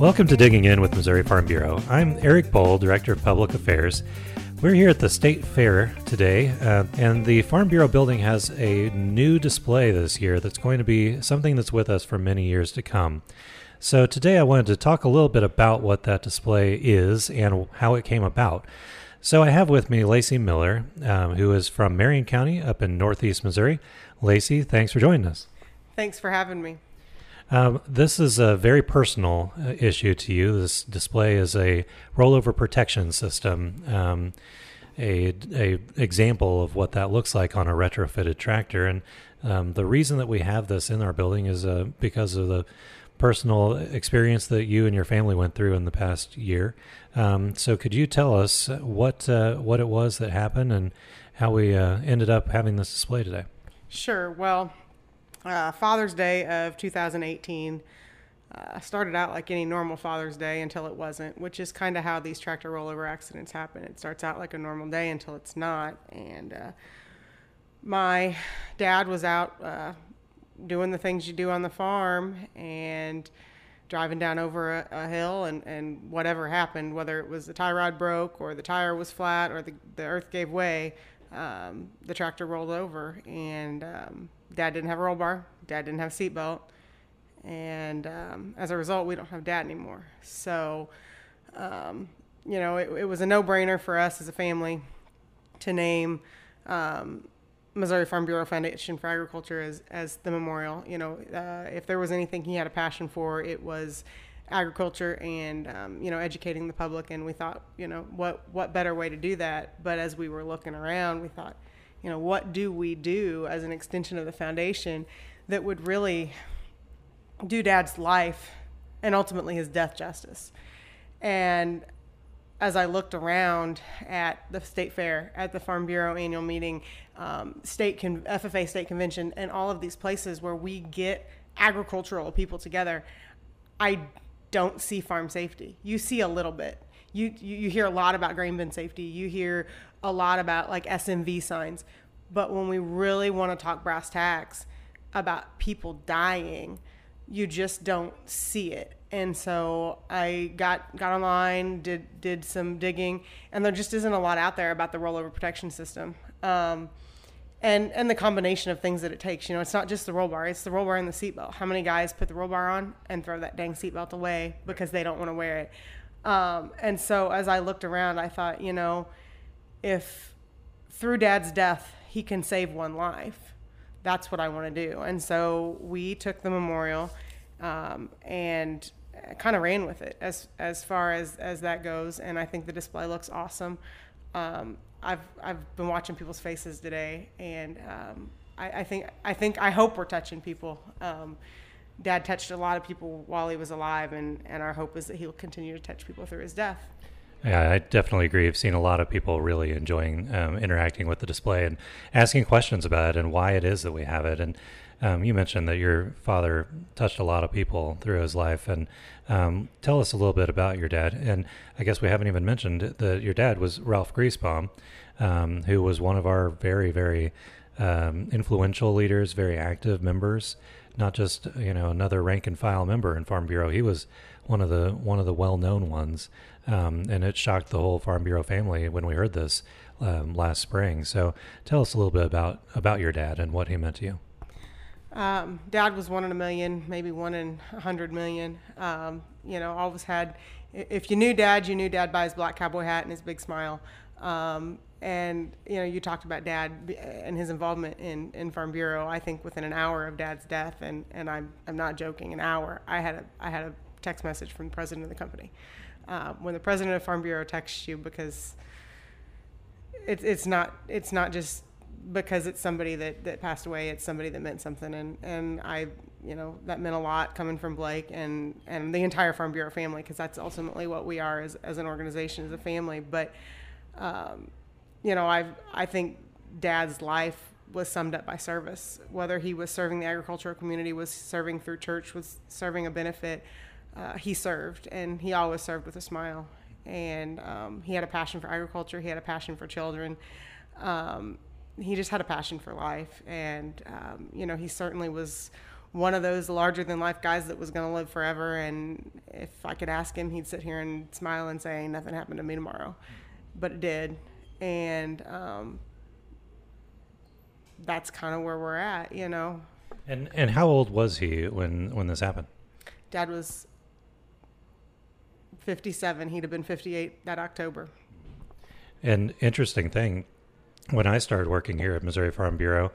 Welcome to Digging In with Missouri Farm Bureau. I'm Eric Boll, Director of Public Affairs. We're here at the State Fair today, and the Farm Bureau building has a new display this year that's going to be something that's with us for many years to come. So today I wanted to talk a little bit about what that display is and how it came about. So I have with me Lacey Miller, who is from Marion County up in northeast Missouri. Lacey, thanks for joining us. Thanks for having me. This is a very personal issue to you. This display is a rollover protection system, an example of what that looks like on a retrofitted tractor. And the reason that we have this in our building is because of the personal experience that you and your family went through in the past year. So could you tell us what it was that happened and how we ended up having this display today? Sure. Well, Father's Day of 2018 started out like any normal Father's Day until it wasn't, which is kind of how these tractor rollover accidents happen. It starts out like a normal day until it's not. And my dad was out doing the things you do on the farm and driving down over a hill, and whatever happened, whether it was the tie rod broke or the tire was flat or the earth gave way, the tractor rolled over. And Dad didn't have a roll bar. Dad didn't have a seatbelt. And as a result, we don't have Dad anymore. So, it was a no-brainer for us as a family to name Missouri Farm Bureau Foundation for Agriculture as the memorial. If there was anything he had a passion for, it was agriculture and, educating the public. And we thought, what better way to do that? But as we were looking around, we thought, what do we do as an extension of the foundation that would really do Dad's life and ultimately his death justice? And as I looked around at the State Fair, at the Farm Bureau annual meeting, FFA State Convention, and all of these places where we get agricultural people together, I don't see farm safety. You see a little bit. You hear a lot about grain bin safety. You hear a lot about like SMV signs. But when we really want to talk brass tacks about people dying, you just don't see it. And so I got online, did some digging, and there just isn't a lot out there about the rollover protection system. And the combination of things that it takes. It's not just the roll bar. It's the roll bar and the seatbelt. How many guys put the roll bar on and throw that dang seatbelt away because they don't want to wear it? And so as I looked around, I thought, if through Dad's death, he can save one life, that's what I want to do. And so we took the memorial, and kind of ran with it as far as that goes. And I think the display looks awesome. I've been watching people's faces today, and, I hope we're touching people. Dad touched a lot of people while he was alive, and our hope is that he'll continue to touch people through his death. Yeah, I definitely agree. I've seen a lot of people really enjoying interacting with the display and asking questions about it and why it is that we have it. And you mentioned that your father touched a lot of people through his life. And tell us a little bit about your dad. And I guess we haven't even mentioned that your dad was Ralph Griesbaum, who was one of our very, very influential leaders, very active members. Not just another rank and file member in Farm Bureau. He was one of the well-known ones, and it shocked the whole Farm Bureau family when we heard this last spring. So tell us a little bit about your dad and what he meant to you. Dad was 1 in a million, maybe 1 in 100 million. Always had. If you knew Dad by his black cowboy hat and his big smile. And you talked about Dad and his involvement in Farm Bureau. I think within an hour of Dad's death, and I'm not joking, an hour, I had a text message from the president of the company. When the president of Farm Bureau texts you, because it's not just because it's somebody that passed away, it's somebody that meant something, and I that meant a lot coming from Blake and the entire Farm Bureau family, because that's ultimately what we are as an organization, as a family, but. I think Dad's life was summed up by service, whether he was serving the agricultural community, was serving through church, was serving a benefit. He served, and he always served with a smile. And he had a passion for agriculture. He had a passion for children. He just had a passion for life. And, he certainly was one of those larger than life guys that was going to live forever. And if I could ask him, he'd sit here and smile and say, nothing happened to me tomorrow, but it did. And, that's kind of where we're at, you know? And how old was he when this happened? Dad was 57. He'd have been 58 that October. And interesting thing, when I started working here at Missouri Farm Bureau,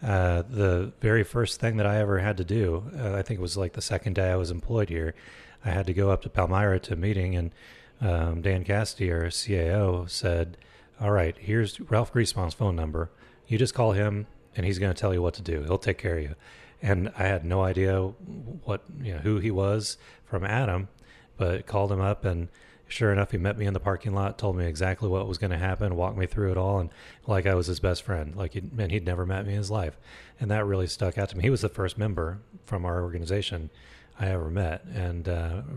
the very first thing that I ever had to do, I think it was like the second day I was employed here, I had to go up to Palmyra to a meeting, and Dan Cassidy, our CAO, said, all right, here's Ralph Griesbaum's phone number. You just call him and he's going to tell you what to do. He'll take care of you. And I had no idea what, you know, who he was from Adam, but called him up, and sure enough, he met me in the parking lot, told me exactly what was going to happen, walked me through it all. And like, I was his best friend, like he'd never met me in his life. And that really stuck out to me. He was the first member from our organization I ever met, and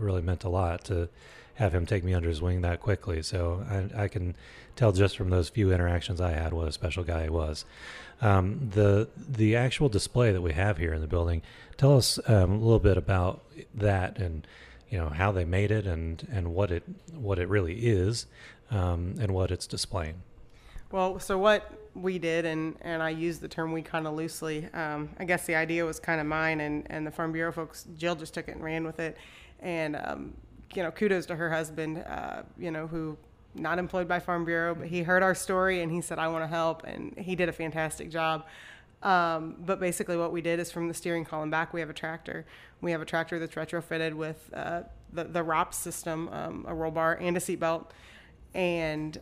really meant a lot to have him take me under his wing that quickly. So I can tell just from those few interactions I had what a special guy he was. The actual display that we have here in the building, tell us a little bit about that, and you know, how they made it, and what it really is, and what it's displaying. Well, so what we did, and I use the term we kind of loosely, I guess the idea was kind of mine, and the Farm Bureau folks, Jill just took it and ran with it. And, you know, kudos to her husband, you know, who not employed by Farm Bureau, but he heard our story and he said, I want to help. And he did a fantastic job. But basically what we did is, from the steering column back, we have a tractor. We have a tractor that's retrofitted with the ROP system, a roll bar and a seat belt. And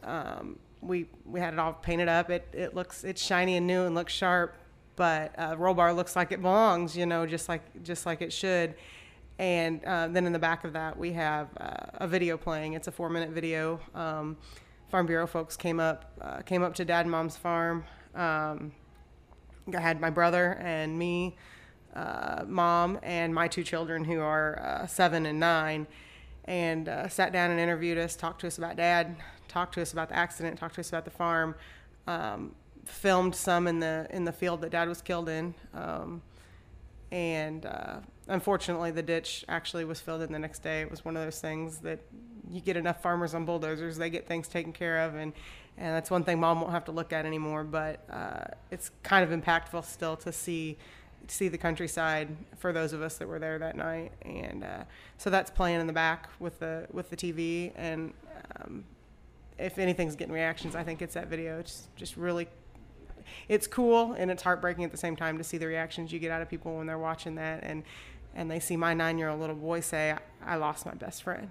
we had it all painted up. It's shiny and new and looks sharp, but roll bar looks like it belongs, you know, just like it should. And then in the back of that, we have a video playing. It's a 4-minute video. Farm Bureau folks came up to Dad and Mom's farm. I had my brother and me, Mom, and my two children, who are 7 and 9, and sat down and interviewed us, talked to us about Dad, talked to us about the accident, talked to us about the farm, filmed some in the field that Dad was killed in, and unfortunately the ditch actually was filled in the next day. It was one of those things that you get enough farmers on bulldozers, they get things taken care of, and that's one thing Mom won't have to look at anymore, but it's kind of impactful still to see the countryside for those of us that were there that night. And so that's playing in the back with the TV, and if anything's getting reactions, I think it's that video. It's just really, it's cool, and it's heartbreaking at the same time to see the reactions you get out of people when they're watching that, and they see my 9-year-old little boy say, I lost my best friend.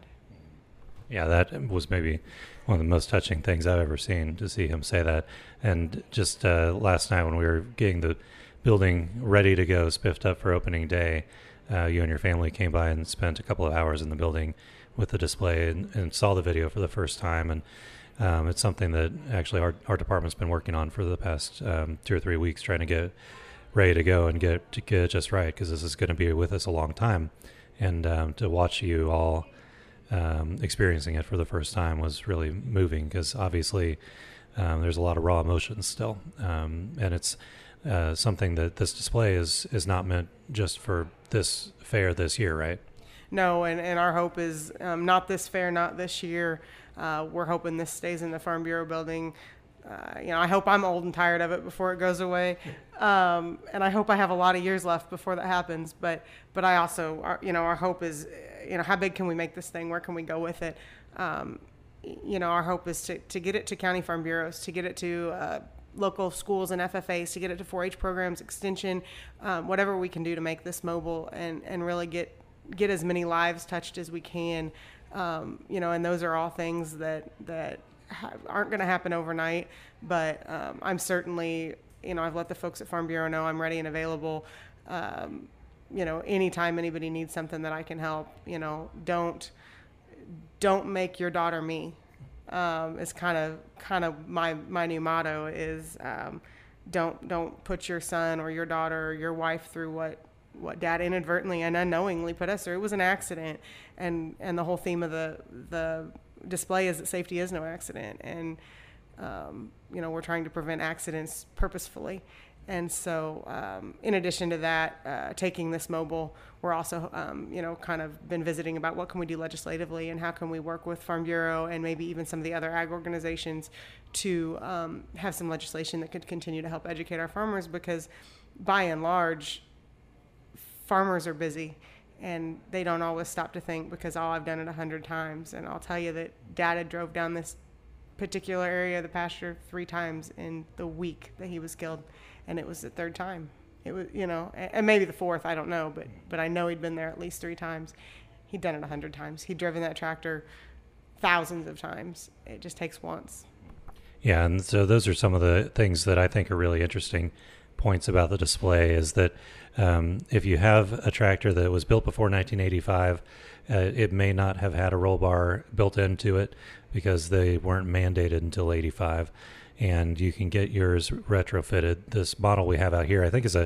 Yeah, that was maybe one of the most touching things I've ever seen, to see him say that. And just last night when we were getting the building ready to go, spiffed up for opening day, you and your family came by and spent a couple of hours in the building with the display, and saw the video for the first time. And it's something that actually our department's been working on for the past 2 or 3 weeks, trying to get ready to go and get it just right, because this is going to be with us a long time. And to watch you all experiencing it for the first time was really moving, because obviously there's a lot of raw emotions still, and it's something that this display is not meant just for this fair this year, right? No, and our hope is not this fair, not this year. We're hoping this stays in the Farm Bureau building. You know, I hope I'm old and tired of it before it goes away, and I hope I have a lot of years left before that happens. But I also, you know, our hope is, you know, how big can we make this thing? Where can we go with it? You know, our hope is to get it to county farm bureaus, to get it to local schools and FFAs, to get it to 4-H programs, extension, whatever we can do to make this mobile and really get as many lives touched as we can. You know, and those are all things that aren't going to happen overnight, but I'm certainly, you know, I've let the folks at Farm Bureau know I'm ready and available. You know, anytime anybody needs something that I can help, you know, don't make your daughter me. It's kind of my new motto is don't put your son or your daughter or your wife through what Dad inadvertently and unknowingly put us through. It was an accident, and the whole theme of the display is that safety is no accident, and you know, we're trying to prevent accidents purposefully, And so, in addition to that, taking this mobile, we're also, kind of been visiting about what can we do legislatively and how can we work with Farm Bureau and maybe even some of the other ag organizations to have some legislation that could continue to help educate our farmers, because by and large, farmers are busy and they don't always stop to think, because all I've done it 100 times. And I'll tell you that Dad drove down this particular area of the pasture 3 times in the week that he was killed, and it was the 3rd time. It was, and maybe the 4th, I don't know, but I know he'd been there at least 3 times. He'd done it 100 times. He'd driven that tractor thousands of times. It just takes once. Yeah, and so those are some of the things that I think are really interesting points about the display, is that if you have a tractor that was built before 1985, it may not have had a roll bar built into it, because they weren't mandated until 85, and you can get yours retrofitted. This model we have out here, I think, is a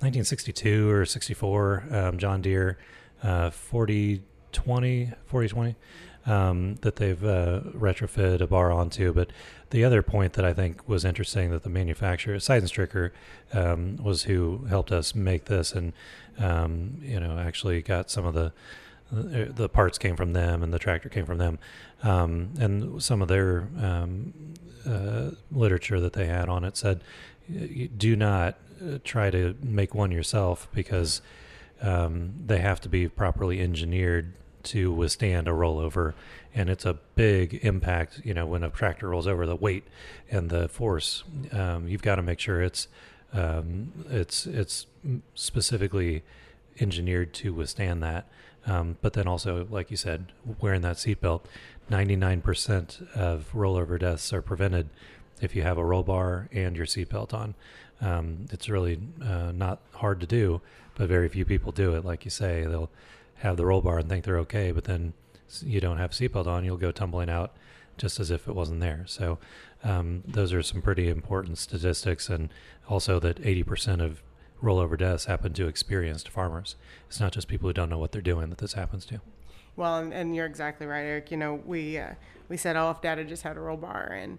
1962 or 64 John Deere 4020 that they've retrofitted a bar onto. But the other point that I think was interesting, that the manufacturer, Seidenstricker, was who helped us make this, and actually got some of the parts came from them and the tractor came from them, and some of their literature that they had on it said, do not try to make one yourself, because they have to be properly engineered to withstand a rollover. And it's a big impact, when a tractor rolls over, the weight and the force, you've got to make sure it's specifically engineered to withstand that. But then also, like you said, wearing that seatbelt, 99% of rollover deaths are prevented if you have a roll bar and your seatbelt on. It's really not hard to do, but very few people do it. Like you say, they'll have the roll bar and think they're okay, but then you don't have seatbelt on, you'll go tumbling out just as if it wasn't there. So those are some pretty important statistics, and also that 80% of rollover deaths happen to experienced farmers. It's not just people who don't know what they're doing that this happens to. Well, and you're exactly right, Eric. We said, if Dad had just had a roll bar, and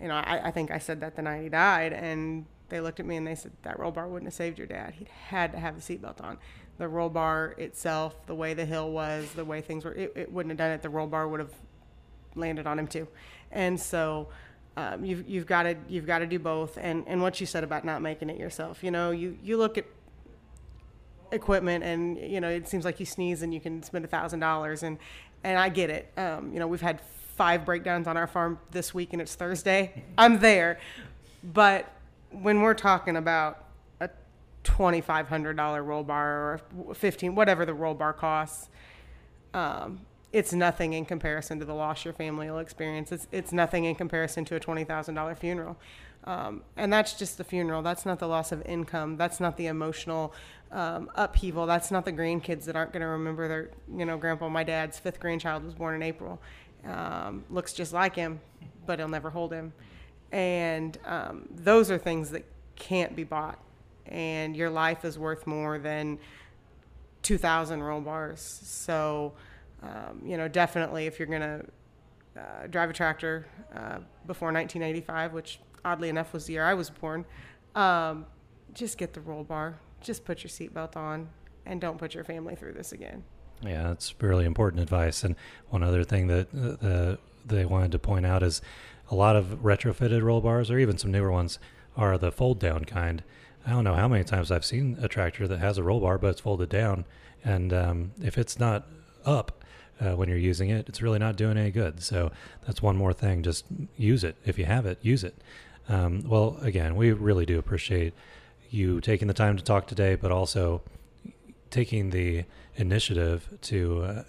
I think I said that the night he died, and they looked at me and they said, that roll bar wouldn't have saved your dad. He'd had to have a seatbelt on. The roll bar itself, the way the hill was, the way things were, it wouldn't have done it. The roll bar would have landed on him too. And so you've got to do both. And what you said about not making it yourself, you look at equipment and, it seems like you sneeze and you can spend $1,000, and I get it. We've had 5 breakdowns on our farm this week, and it's Thursday. I'm there. But when we're talking about a $2,500 roll bar or $1,500, whatever the roll bar costs, it's nothing in comparison to the loss your family will experience. It's nothing in comparison to a $20,000 funeral. And that's just the funeral. That's not the loss of income. That's not the emotional upheaval. That's not the grandkids that aren't going to remember their, grandpa. My dad's 5th grandchild was born in April. Looks just like him, but he'll never hold him. And those are things that can't be bought. And your life is worth more than 2,000 roll bars. So, definitely if you're going to drive a tractor before 1985, which oddly enough was the year I was born, just get the roll bar, just put your seatbelt on, and don't put your family through this again. Yeah, that's really important advice. And one other thing that they wanted to point out is a lot of retrofitted roll bars, or even some newer ones, are the fold down kind. I don't know how many times I've seen a tractor that has a roll bar, but it's folded down. And if it's not up when you're using it, it's really not doing any good. So that's one more thing. Just use it. If you have it, use it. Well, again, we really do appreciate you taking the time to talk today, but also taking the initiative to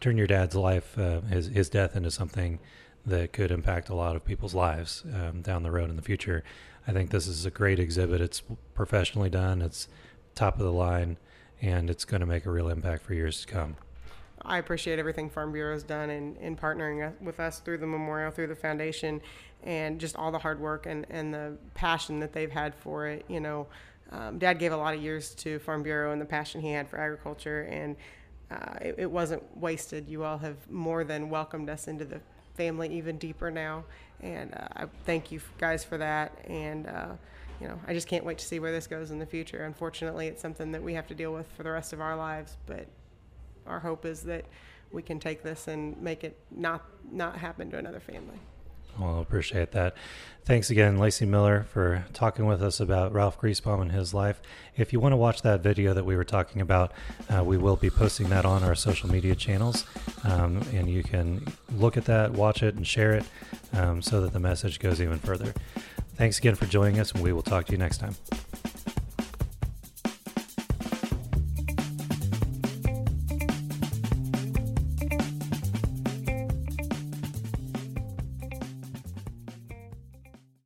turn your dad's life, his death, into something that could impact a lot of people's lives down the road in the future. I think this is a great exhibit. It's professionally done. It's top of the line, and it's going to make a real impact for years to come. I appreciate everything Farm Bureau's done in partnering with us through the memorial, through the foundation, and just all the hard work and the passion that they've had for it. Dad gave a lot of years to Farm Bureau and the passion he had for agriculture, and it wasn't wasted. You all have more than welcomed us into the family even deeper now, and I thank you guys for that. And you know, I just can't wait to see where this goes in the future. Unfortunately, it's something that we have to deal with for the rest of our lives, but our hope is that we can take this and make it not happen to another family. Well, I appreciate that. Thanks again, Lacey Miller, for talking with us about Ralph Griesbaum and his life. If you want to watch that video that we were talking about, we will be posting that on our social media channels, and you can look at that, watch it, and share it, so that the message goes even further. Thanks again for joining us, and we will talk to you next time.